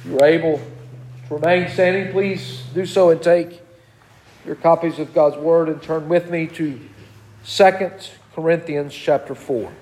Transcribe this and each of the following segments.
If you're able to remain standing, please do so and take your copies of God's Word and turn with me to 2 Corinthians chapter 4.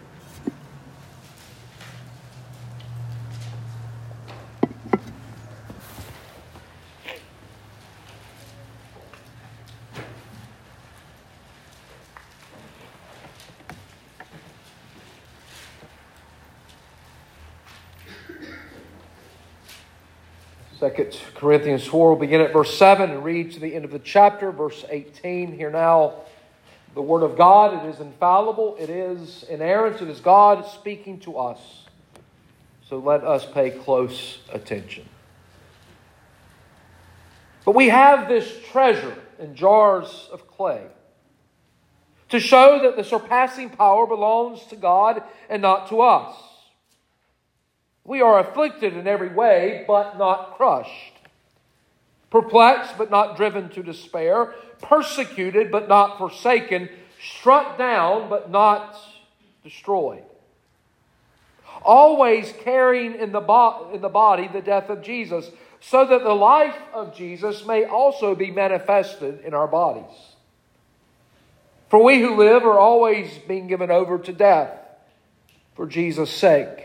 2 Corinthians 4 will begin at verse 7 and read to the end of the chapter, verse 18. Hear now the Word of God. It is infallible, it is inerrant, it is God speaking to us. So let us pay close attention. But we have this treasure in jars of clay to show that the surpassing power belongs to God and not to us. We are afflicted in every way, but not crushed. Perplexed, but not driven to despair. Persecuted, but not forsaken. Struck down, but not destroyed. Always carrying in the body the death of Jesus, so that the life of Jesus may also be manifested in our bodies. For we who live are always being given over to death for Jesus' sake,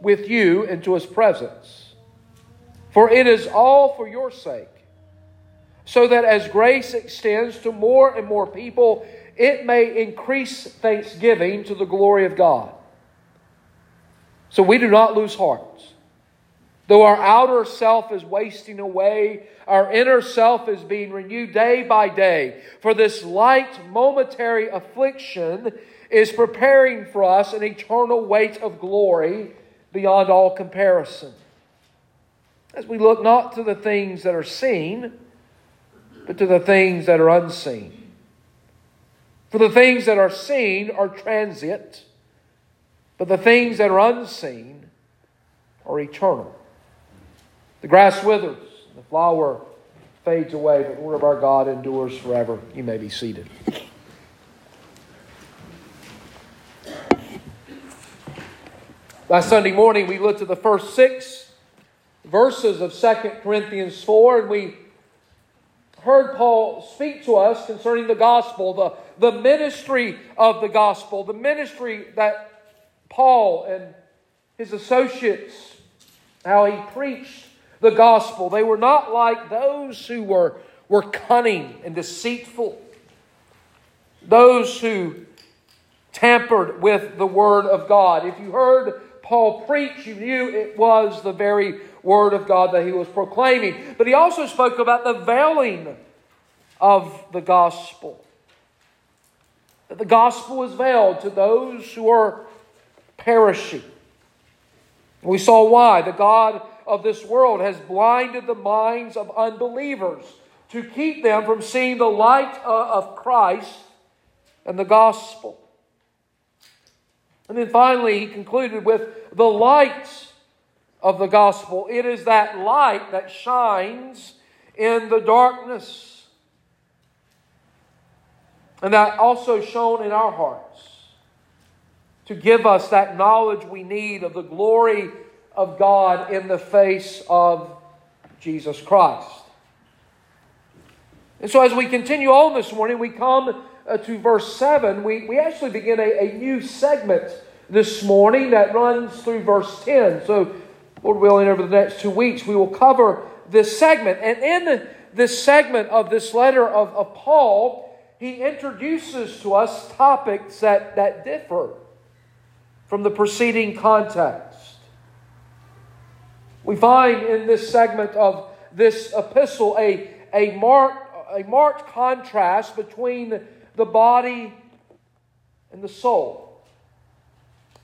with you into his presence. For it is all for your sake, so that as grace extends to more and more people, it may increase thanksgiving to the glory of God. So we do not lose heart. Though our outer self is wasting away, our inner self is being renewed day by day. For this light momentary affliction is preparing for us an eternal weight of glory beyond all comparison, as we look not to the things that are seen, but to the things that are unseen. For the things that are seen are transient, but the things that are unseen are eternal. The grass withers, the flower fades away, but the word of our God endures forever. You may be seated. Last Sunday morning, we looked at the first 6 verses of 2 Corinthians 4, and we heard Paul speak to us concerning the gospel, the ministry of the gospel, the ministry that Paul and his associates, how he preached the gospel. They were not like those who were cunning and deceitful, those who tampered with the Word of God. If you heard Paul preached, you knew it was the very Word of God that he was proclaiming. But he also spoke about the veiling of the gospel. That the gospel is veiled to those who are perishing. We saw why. The God of this world has blinded the minds of unbelievers to keep them from seeing the light of Christ and the gospel. And then finally, he concluded with the light of the gospel. It is that light that shines in the darkness. And that also shone in our hearts to give us that knowledge we need of the glory of God in the face of Jesus Christ. And so as we continue on this morning, we come to verse 7, we actually begin a new segment this morning that runs through verse 10. So, Lord willing, over the next 2 weeks, we will cover this segment. And in this segment of this letter of Paul, he introduces to us topics that differ from the preceding context. We find in this segment of this epistle a marked contrast between the body and the soul,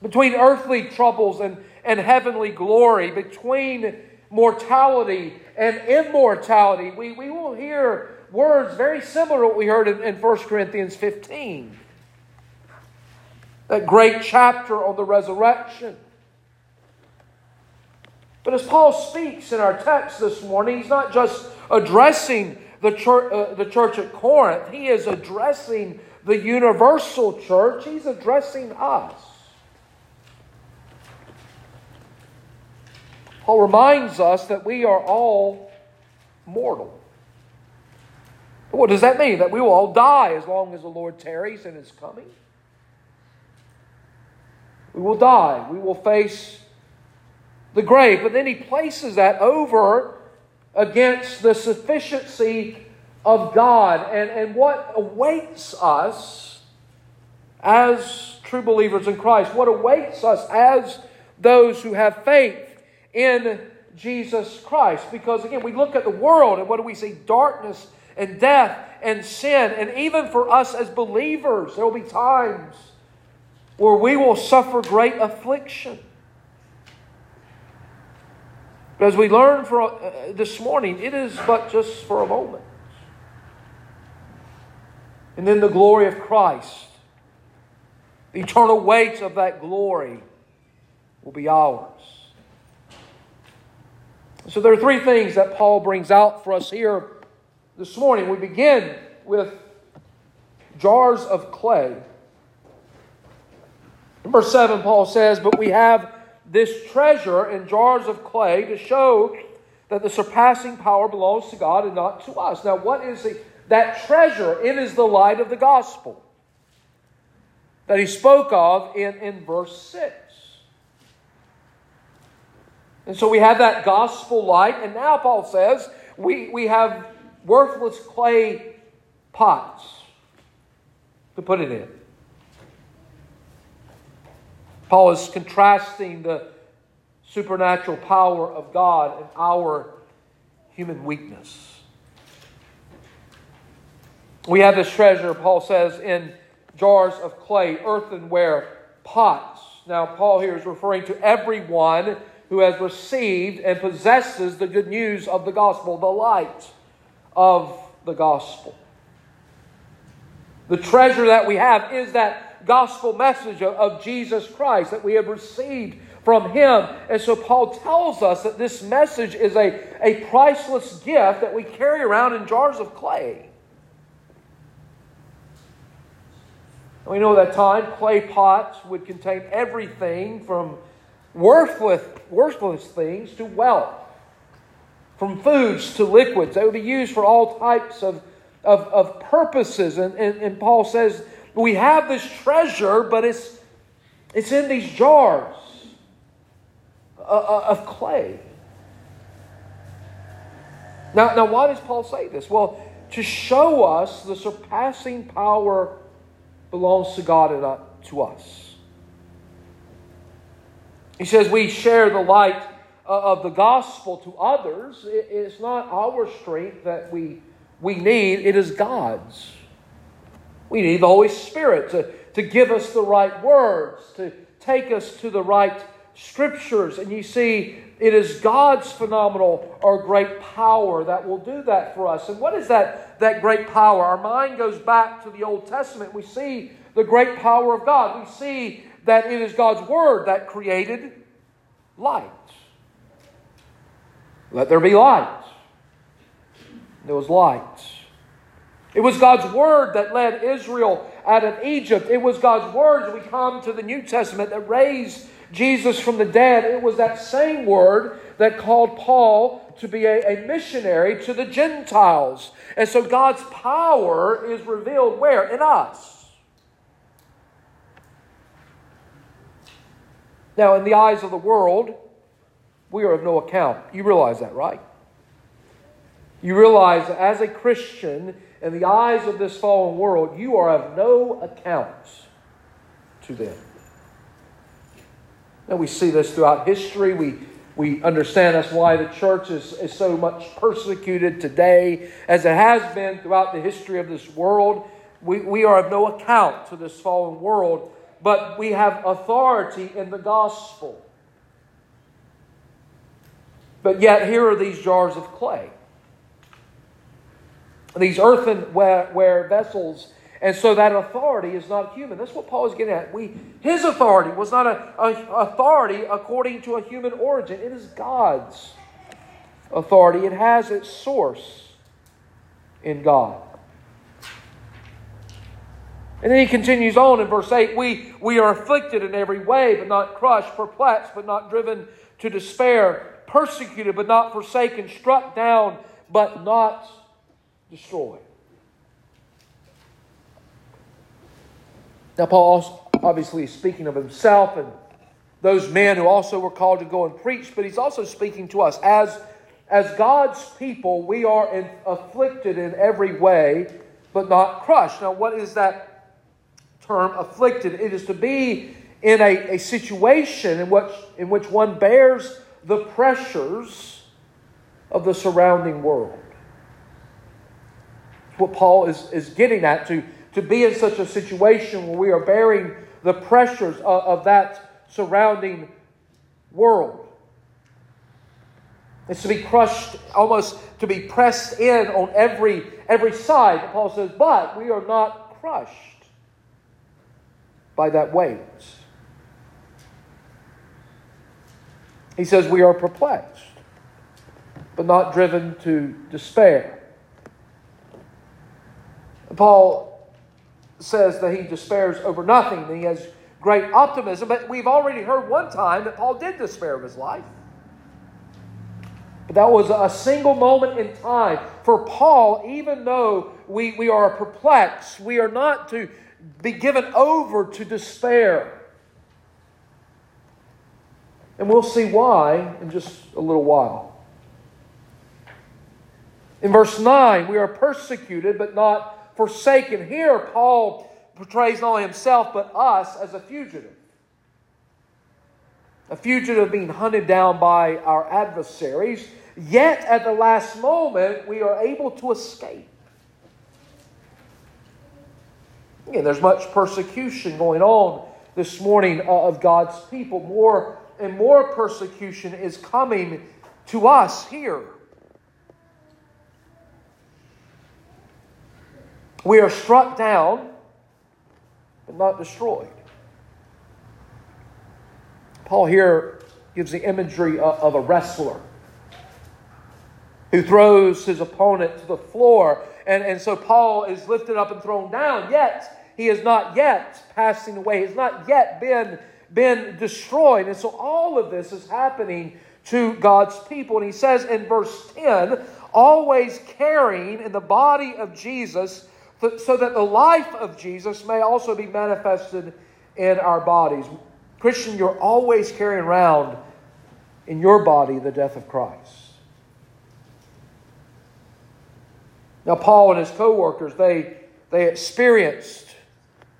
between earthly troubles and heavenly glory, between mortality and immortality. We will hear words very similar to what we heard in 1 Corinthians 15. That great chapter on the resurrection. But as Paul speaks in our text this morning, he's not just addressing the church at Corinth. He is addressing the universal church. He's addressing us. Paul reminds us that we are all mortal. What does that mean? That we will all die as long as the Lord tarries in His coming. We will die. We will face the grave. But then he places that over against the sufficiency of God and what awaits us as true believers in Christ. What awaits us as those who have faith in Jesus Christ. Because again, we look at the world and what do we see? Darkness and death and sin. And even for us as believers, there will be times where we will suffer great affliction. But as we learned this morning, it is but just for a moment. And then the glory of Christ, the eternal weight of that glory, will be ours. So there are three things that Paul brings out for us here this morning. We begin with jars of clay. In verse 7, Paul says, "But we have this treasure in jars of clay to show that the surpassing power belongs to God and not to us." Now, what is that treasure? It is the light of the gospel that he spoke of in verse 6. And so we have that gospel light. And now Paul says we have worthless clay pots to put it in. Paul is contrasting the supernatural power of God and our human weakness. We have this treasure, Paul says, in jars of clay, earthenware, pots. Now, Paul here is referring to everyone who has received and possesses the good news of the gospel, the light of the gospel. The treasure that we have is that gospel message of Jesus Christ that we have received from Him. And so Paul tells us that this message is a priceless gift that we carry around in jars of clay. And we know at that time clay pots would contain everything from worthless things to wealth, from foods to liquids. They would be used for all types of purposes. And Paul says, we have this treasure, but it's in these jars of clay. Now, why does Paul say this? Well, to show us the surpassing power belongs to God and not to us. He says we share the light of the gospel to others. It's not our strength that we need. It is God's. We need the Holy Spirit to give us the right words, to take us to the right scriptures. And you see, it is God's phenomenal or great power that will do that for us. And what is that great power? Our mind goes back to the Old Testament. We see the great power of God. We see that it is God's Word that created light. Let there be light. There was light. It was God's Word that led Israel out of Egypt. It was God's Word, as we come to the New Testament, that raised Jesus from the dead. It was that same Word that called Paul to be a missionary to the Gentiles. And so God's power is revealed where? In us. Now, in the eyes of the world, we are of no account. You realize that, right? You realize that as a Christian, in the eyes of this fallen world, you are of no account to them. And we see this throughout history. We understand that's why the church is so much persecuted today as it has been throughout the history of this world. We are of no account to this fallen world, but we have authority in the gospel. But yet here are these jars of clay, these earthenware vessels. And so that authority is not human. That's what Paul is getting at. His authority was not an authority according to a human origin. It is God's authority. It has its source in God. And then he continues on in verse 8, we are afflicted in every way, but not crushed, perplexed, but not driven to despair, persecuted, but not forsaken, struck down, but not destroyed. Now, Paul obviously is speaking of himself and those men who also were called to go and preach, but he's also speaking to us. As God's people, we are afflicted in every way, but not crushed. Now, what is that term, afflicted? It is to be in a situation in which one bears the pressures of the surrounding world. That's what Paul is getting at, to be in such a situation where we are bearing the pressures of that surrounding world. It's to be crushed, almost to be pressed in on every side. Paul says, but we are not crushed by that weight. He says we are perplexed, but not driven to despair. Paul says that he despairs over nothing. He has great optimism. But we've already heard one time that Paul did despair of his life. But that was a single moment in time. For Paul, even though we are perplexed, we are not to be given over to despair. And we'll see why in just a little while. In verse 9, we are persecuted but not forsaken. Here, Paul portrays not only himself, but us as a fugitive. A fugitive being hunted down by our adversaries, yet at the last moment, we are able to escape. Again, there's much persecution going on this morning of God's people. More and more persecution is coming to us here. We are struck down, but not destroyed. Paul here gives the imagery of a wrestler who throws his opponent to the floor. And so Paul is lifted up and thrown down, yet he is not yet passing away. He has not yet been destroyed. And so all of this is happening to God's people. And he says in verse 10, always carrying in the body of Jesus, so that the life of Jesus may also be manifested in our bodies. Christian, you're always carrying around in your body the death of Christ. Now, Paul and his co-workers, they experienced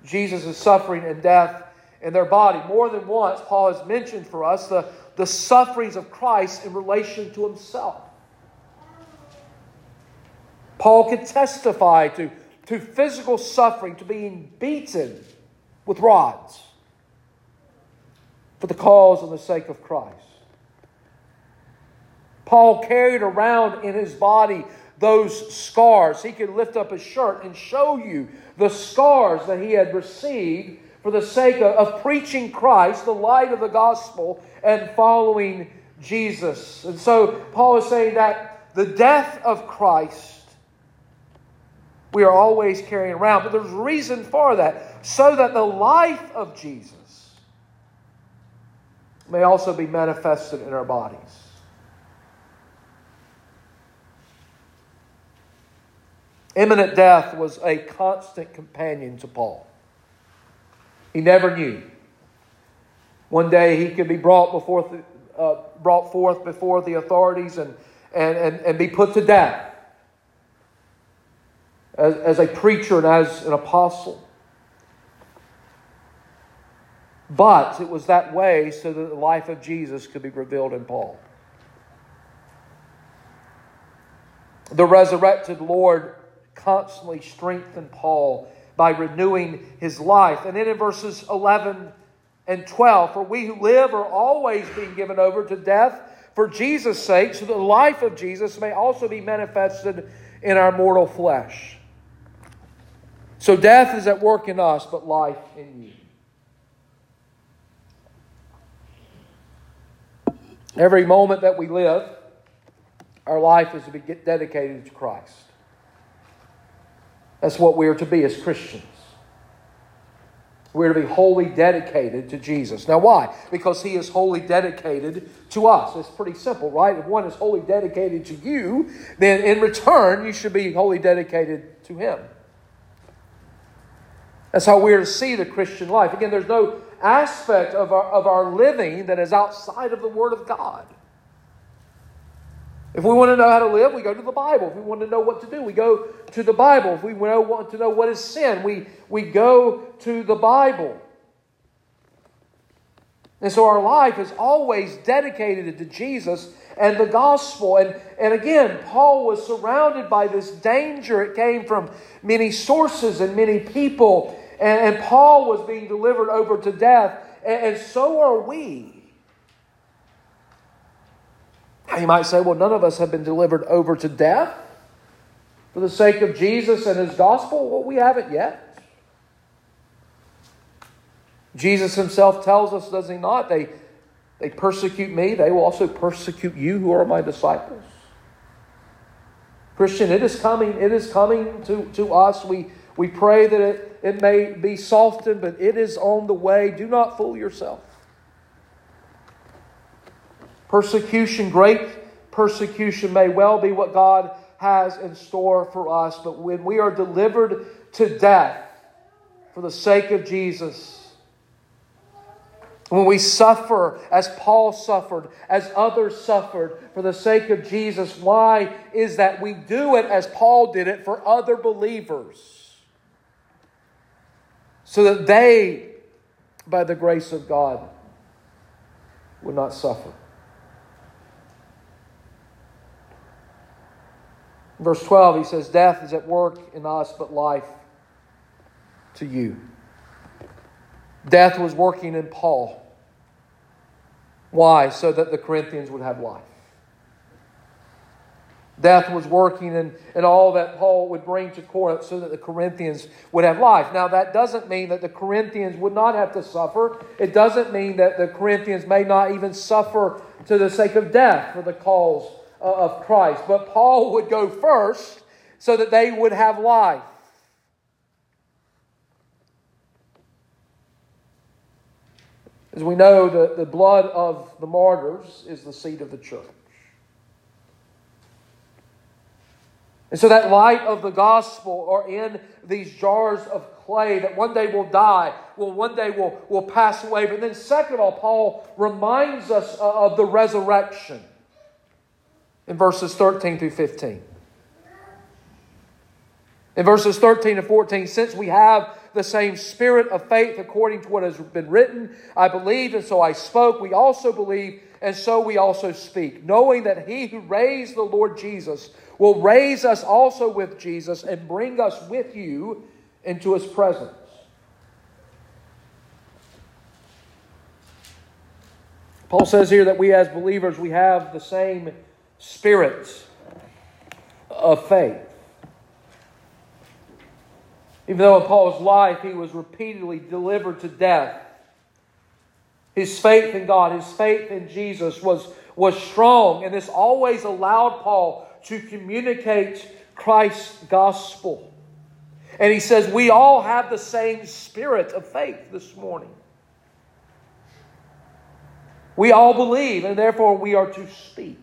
Jesus' suffering and death in their body. More than once, Paul has mentioned for us the sufferings of Christ in relation to himself. Paul could testify to physical suffering, to being beaten with rods for the cause and the sake of Christ. Paul carried around in his body those scars. He could lift up his shirt and show you the scars that he had received for the sake of preaching Christ, the light of the gospel, and following Jesus. And so Paul is saying that the death of Christ we are always carrying around. But there's a reason for that. So that the life of Jesus may also be manifested in our bodies. Imminent death was a constant companion to Paul. He never knew. One day he could be brought forth before the authorities and be put to death. As a preacher and as an apostle. But it was that way so that the life of Jesus could be revealed in Paul. The resurrected Lord constantly strengthened Paul by renewing his life. And then in verses 11 and 12, for we who live are always being given over to death for Jesus' sake, so that the life of Jesus may also be manifested in our mortal flesh. So death is at work in us, but life in you. Every moment that we live, our life is to be dedicated to Christ. That's what we are to be as Christians. We are to be wholly dedicated to Jesus. Now why? Because He is wholly dedicated to us. It's pretty simple, right? If one is wholly dedicated to you, then in return you should be wholly dedicated to Him. That's how we are to see the Christian life. Again, there's no aspect of our living that is outside of the Word of God. If we want to know how to live, we go to the Bible. If we want to know what to do, we go to the Bible. If we want to know what is sin, we go to the Bible. And so our life is always dedicated to Jesus and the gospel. And again, Paul was surrounded by this danger. It came from many sources and many people. And Paul was being delivered over to death. And so are we. You might say, well, none of us have been delivered over to death for the sake of Jesus and His gospel. Well, we haven't yet. Jesus Himself tells us, does He not? They persecute me. They will also persecute you who are my disciples. Christian, it is coming. It is coming to us. We pray that it may be softened, but it is on the way. Do not fool yourself. Persecution, great persecution, may well be what God has in store for us. But when we are delivered to death for the sake of Jesus, when we suffer as Paul suffered, as others suffered for the sake of Jesus, why is that? We do it as Paul did it for other believers, so that they, by the grace of God, would not suffer. Verse 12, he says, death is at work in us, but life to you. Death was working in Paul. Why? So that the Corinthians would have life. Death was working in all that Paul would bring to Corinth so that the Corinthians would have life. Now, that doesn't mean that the Corinthians would not have to suffer. It doesn't mean that the Corinthians may not even suffer to the sake of death for the cause of Christ. But Paul would go first so that they would have life. As we know, the blood of the martyrs is the seed of the church. And so that light of the gospel are in these jars of clay that one day will die, will one day will pass away. But then second of all, Paul reminds us of the resurrection. In verses 13 through 15. In verses 13 to 14, since we have the same spirit of faith according to what has been written, I believed and so I spoke, we also believe and so we also speak, knowing that He who raised the Lord Jesus will raise us also with Jesus and bring us with you into His presence. Paul says here that we as believers, we have the same spirit of faith. Even though in Paul's life he was repeatedly delivered to death, his faith in God, his faith in Jesus was strong, and this always allowed Paul to communicate Christ's gospel. And he says, we all have the same spirit of faith this morning. We all believe, and therefore we are to speak.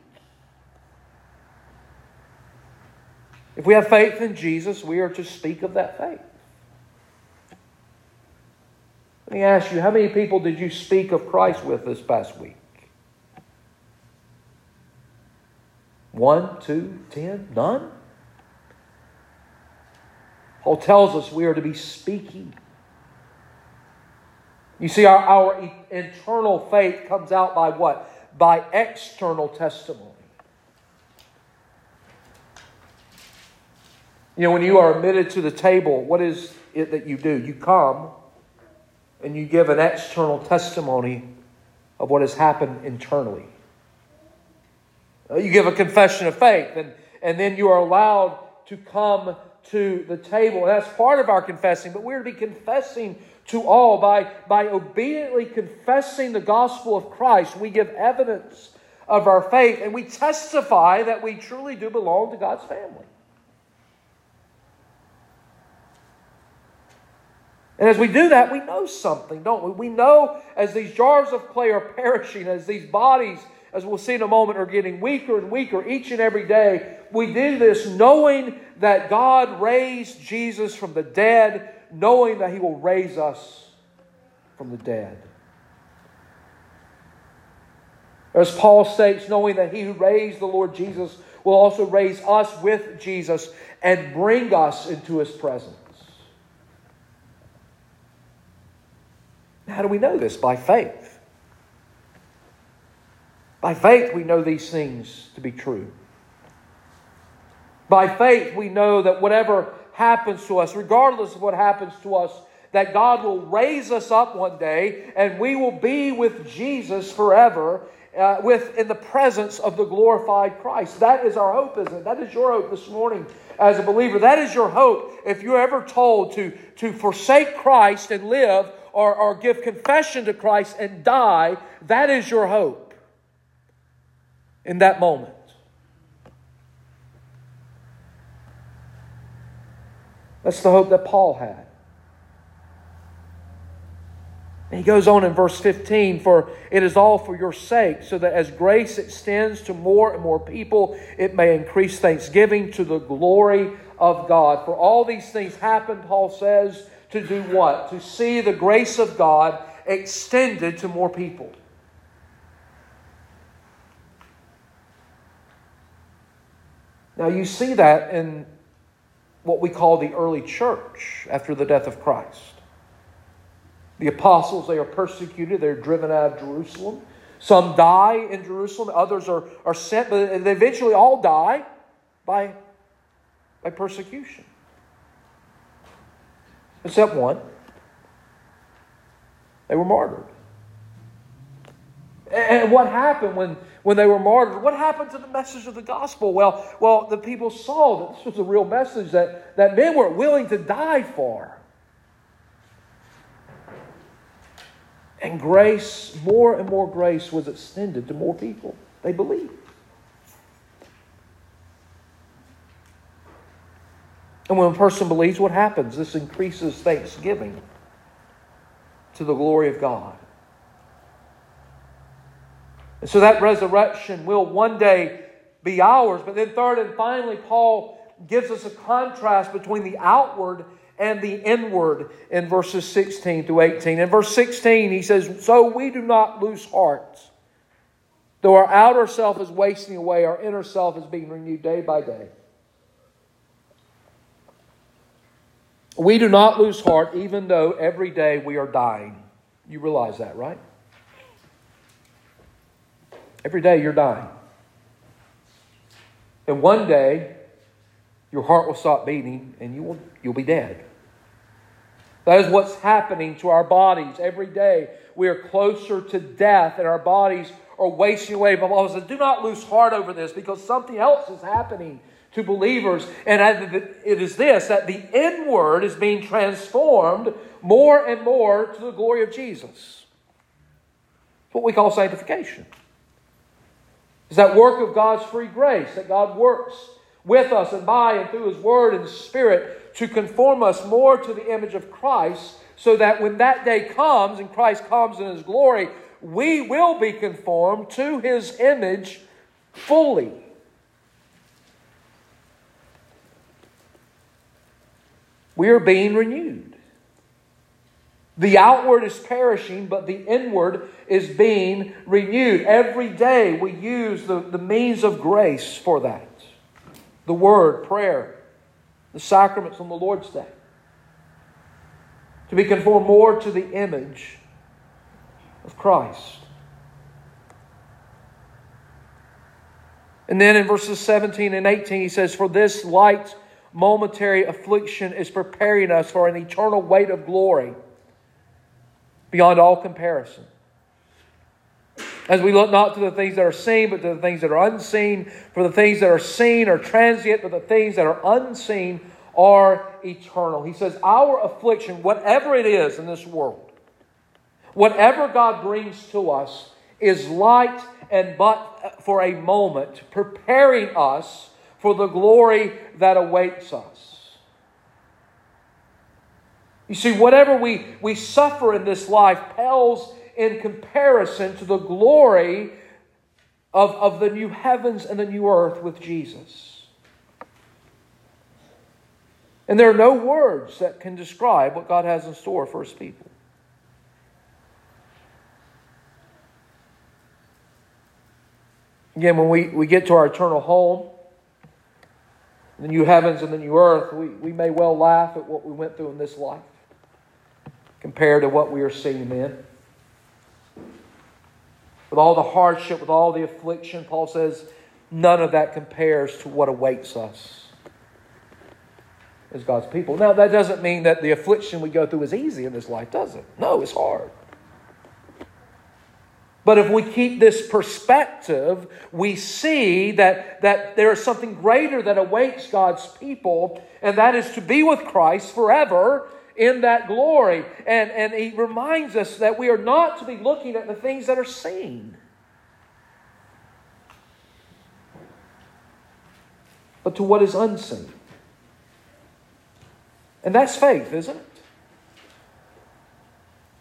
If we have faith in Jesus, we are to speak of that faith. Let me ask you, how many people did you speak of Christ with this past week? 1, 2, 10, none? Paul tells us we are to be speaking. You see, our internal faith comes out by what? By external testimony. You know, when you are admitted to the table, what is it that you do? You come and you give an external testimony of what has happened internally. You give a confession of faith, and then you are allowed to come to the table. And that's part of our confessing, but we're to be confessing to all. By obediently confessing the gospel of Christ, we give evidence of our faith, and we testify that we truly do belong to God's family. And as we do that, we know something, don't we? We know as these jars of clay are perishing, as these bodies, as we'll see in a moment, are getting weaker and weaker each and every day, we do this knowing that God raised Jesus from the dead, knowing that He will raise us from the dead. As Paul states, knowing that He who raised the Lord Jesus will also raise us with Jesus and bring us into His presence. How do we know this? By faith. By faith, we know these things to be true. By faith, we know that whatever happens to us, regardless of what happens to us, that God will raise us up one day and we will be with Jesus forever, in the presence of the glorified Christ. That is our hope, isn't it? That is your hope this morning as a believer. That is your hope if you're ever told to forsake Christ and live, or give confession to Christ and die. That is your hope in that moment. That's the hope that Paul had. And he goes on in verse 15, "For it is all for your sake, so that as grace extends to more and more people, it may increase thanksgiving to the glory of God." For all these things happened, Paul says, to do what? To see the grace of God extended to more people. Now you see that in what we call the early church after the death of Christ. The apostles, they are persecuted. They're driven out of Jerusalem. Some die in Jerusalem. Others are sent, but they eventually all die by persecution. Except one. They were martyred. And what happened when they were martyred? What happened to the message of the gospel? Well, the people saw that this was a real message that men were willing to die for. And grace, more and more grace, was extended to more people. They believed. And when a person believes, what happens? This increases thanksgiving to the glory of God. And so that resurrection will one day be ours. But then third and finally, Paul gives us a contrast between the outward and the inward in verses 16 through 18. In verse 16, he says, "So we do not lose heart. Though our outer self is wasting away, our inner self is being renewed day by day. We do not lose heart, even though every day we are dying." You realize that, right? Every day you're dying. And one day, your heart will stop beating and you'll be dead. That is what's happening to our bodies. Every day we are closer to death and our bodies are wasting away. But Paul says, do not lose heart over this, because something else is happening to believers, and it is this, that the inward is being transformed more and more to the glory of Jesus. What we call sanctification. It's that work of God's free grace, that God works with us and by and through His Word and Spirit to conform us more to the image of Christ, so that when that day comes and Christ comes in His glory, we will be conformed to His image fully. We are being renewed. The outward is perishing, but the inward is being renewed. Every day we use the means of grace for that. The Word, prayer, the sacraments on the Lord's Day. To be conformed more to the image of Christ. And then in verses 17 and 18 he says, "For this light momentary affliction is preparing us for an eternal weight of glory beyond all comparison." as we look not to the things that are seen, but to the things that are unseen. For the things that are seen are transient, but the things that are unseen are eternal. He says, our affliction, whatever it is in this world, whatever God brings to us, is light and but for a moment, preparing us for the glory that awaits us. You see, whatever we suffer in this life pales in comparison to the glory of the new heavens and the new earth with Jesus. And there are no words that can describe what God has in store for His people. Again, when we get to our eternal home, the new heavens and the new earth, we may well laugh at what we went through in this life compared to what we are seeing then. With all the hardship, with all the affliction, Paul says, none of that compares to what awaits us as God's people. Now, that doesn't mean that the affliction we go through is easy in this life, does it? No, it's hard. But if we keep this perspective, we see that there is something greater that awaits God's people, and that is to be with Christ forever in that glory. And He reminds us that we are not to be looking at the things that are seen, but to what is unseen. And that's faith, isn't it?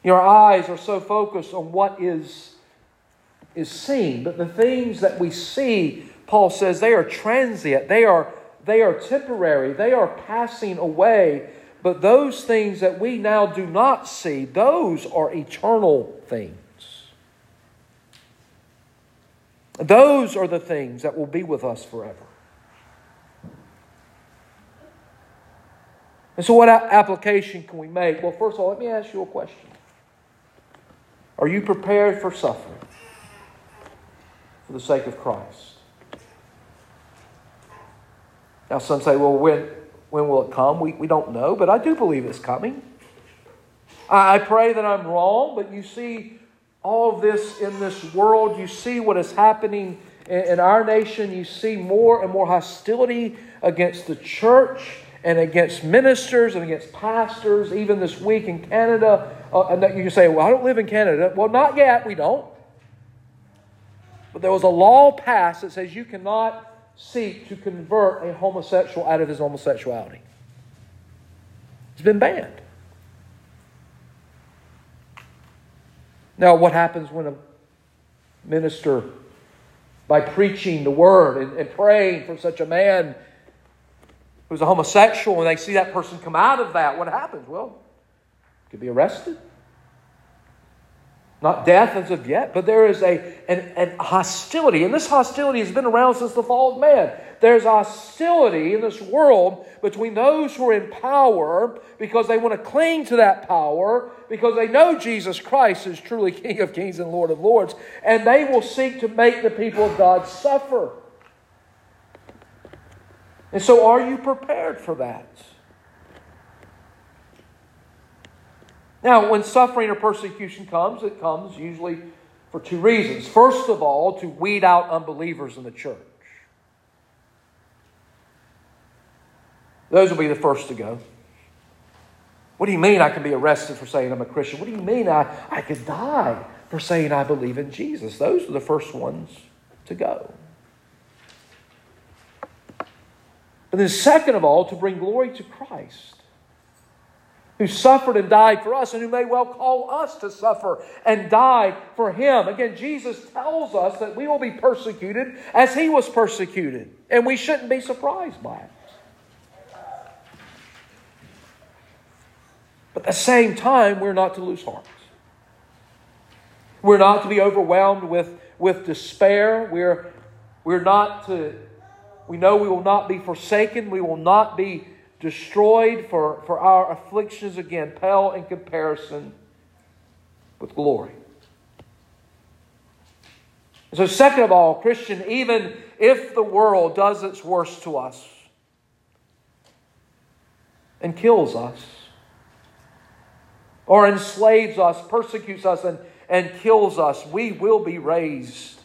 You know, our eyes are so focused on what is seen, but the things that we see, Paul says, they are transient, they are temporary, they are passing away. But those things that we now do not see, those are eternal things. Those are the things that will be with us forever. And so what application can we make? Well, first of all, let me ask you a question. Are you prepared for suffering for the sake of Christ? Now some say, well, when will it come? We don't know, but I do believe it's coming. I pray that I'm wrong, but you see all of this in this world. You see what is happening in our nation. You see more and more hostility against the church and against ministers and against pastors. Even this week in Canada, and you can say, well, I don't live in Canada. Well, not yet, we don't. But there was a law passed that says you cannot seek to convert a homosexual out of his homosexuality. It's been banned. Now, what happens when a minister, by preaching the word and praying for such a man who's a homosexual, and they see that person come out of that, what happens? Well, he could be arrested. Not death as of yet, but there is an hostility. And this hostility has been around since the fall of man. There's hostility in this world between those who are in power because they want to cling to that power, because they know Jesus Christ is truly King of Kings and Lord of Lords, and they will seek to make the people of God suffer. And so are you prepared for that? Now, when suffering or persecution comes, it comes usually for two reasons. First of all, to weed out unbelievers in the church. Those will be the first to go. What do you mean I can be arrested for saying I'm a Christian? What do you mean I could die for saying I believe in Jesus? Those are the first ones to go. And then second of all, to bring glory to Christ, who suffered and died for us, and who may well call us to suffer and die for Him. Again, Jesus tells us that we will be persecuted as He was persecuted, and we shouldn't be surprised by it. But at the same time, we're not to lose heart. We're not to be overwhelmed with despair. We're not to... We know we will not be forsaken. We will not be destroyed, for our afflictions, again, pale in comparison with glory. So second of all, Christian, even if the world does its worst to us and kills us or enslaves us, persecutes us, and, and kills us, we will be raised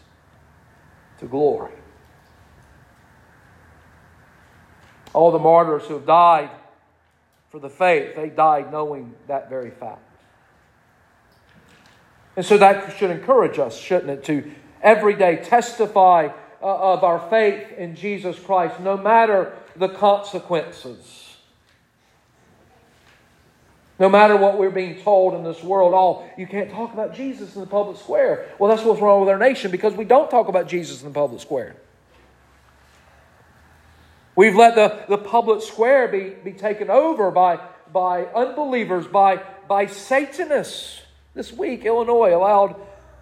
to glory. All the martyrs who have died for the faith, they died knowing that very fact. And so that should encourage us, shouldn't it, to every day testify of our faith in Jesus Christ, no matter the consequences. No matter what we're being told in this world, you can't talk about Jesus in the public square. Well, that's what's wrong with our nation, because we don't talk about Jesus in the public square. We've let the public square be taken over by unbelievers, by Satanists. This week, Illinois allowed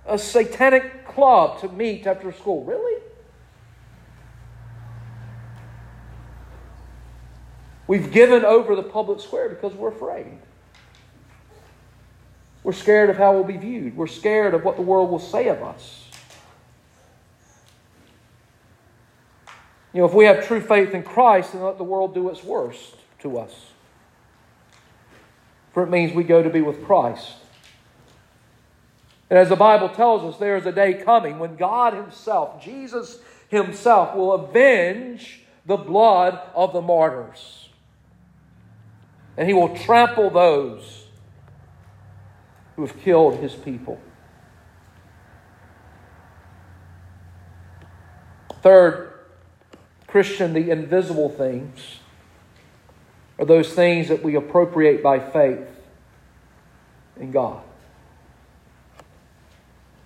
a satanic club to meet after school. Really? We've given over the public square because we're afraid. We're scared of how we'll be viewed. We're scared of what the world will say of us. You know, if we have true faith in Christ, then let the world do its worst to us. For it means we go to be with Christ. And as the Bible tells us, there is a day coming when God Himself, Jesus Himself, will avenge the blood of the martyrs. And He will trample those who have killed His people. Third, Christian, the invisible things are those things that we appropriate by faith in God.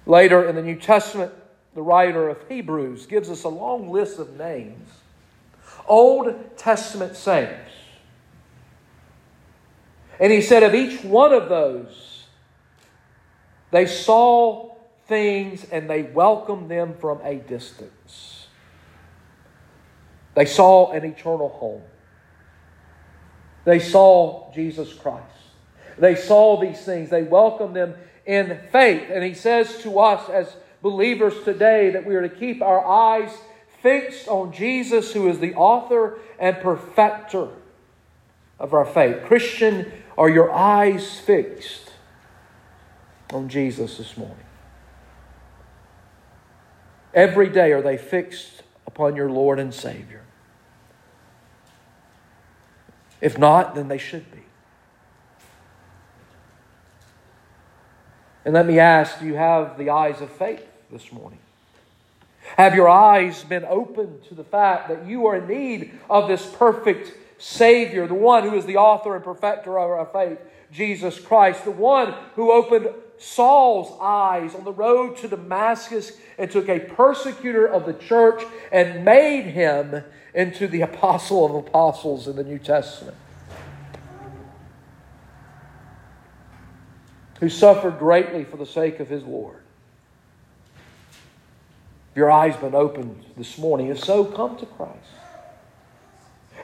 Later in the New Testament, the writer of Hebrews gives us a long list of names, Old Testament saints. And he said of each one of those, they saw things and they welcomed them from a distance. They saw an eternal home. They saw Jesus Christ. They saw these things. They welcomed them in faith. And he says to us as believers today that we are to keep our eyes fixed on Jesus, who is the author and perfecter of our faith. Christian, are your eyes fixed on Jesus this morning? Every day are they fixed upon your Lord and Savior? If not, then they should be. And let me ask, do you have the eyes of faith this morning? Have your eyes been opened to the fact that you are in need of this perfect Savior, the one who is the author and perfecter of our faith, Jesus Christ, the one who opened Saul's eyes on the road to Damascus and took a persecutor of the church and made him into the apostle of apostles in the New Testament, who suffered greatly for the sake of his Lord? If your eyes have been opened this morning, if so, come to Christ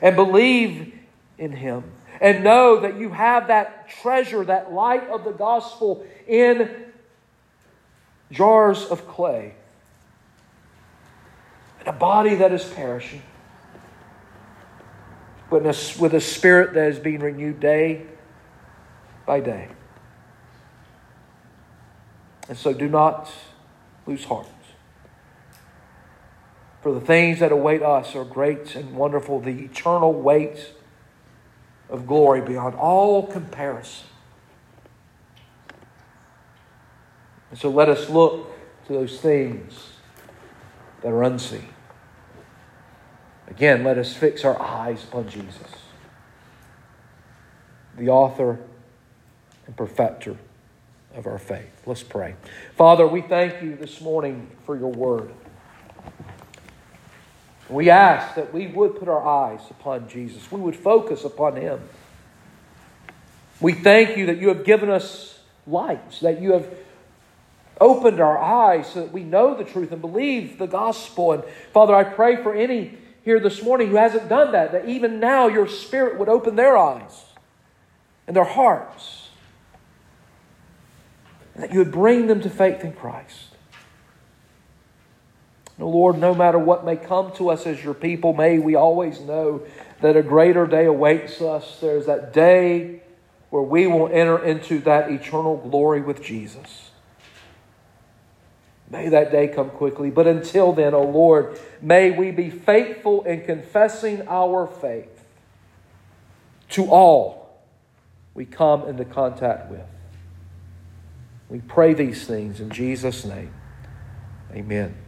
and believe in Him. And know that you have that treasure, that light of the gospel in jars of clay. And a body that is perishing, but with a spirit that is being renewed day by day. And so do not lose heart. For the things that await us are great and wonderful, the eternal weight of glory beyond all comparison. And so let us look to those things that are unseen. Again, let us fix our eyes upon Jesus, the author and perfecter of our faith. Let's pray. Father, we thank You this morning for Your word. We ask that we would put our eyes upon Jesus. We would focus upon Him. We thank You that You have given us lights, that You have opened our eyes so that we know the truth and believe the gospel. And Father, I pray for any here this morning who hasn't done that, that even now Your Spirit would open their eyes and their hearts, and that You would bring them to faith in Christ. No, Lord, no matter what may come to us as Your people, may we always know that a greater day awaits us. There's that day where we will enter into that eternal glory with Jesus. May that day come quickly. But until then, O Lord, may we be faithful in confessing our faith to all we come into contact with. We pray these things in Jesus' name. Amen.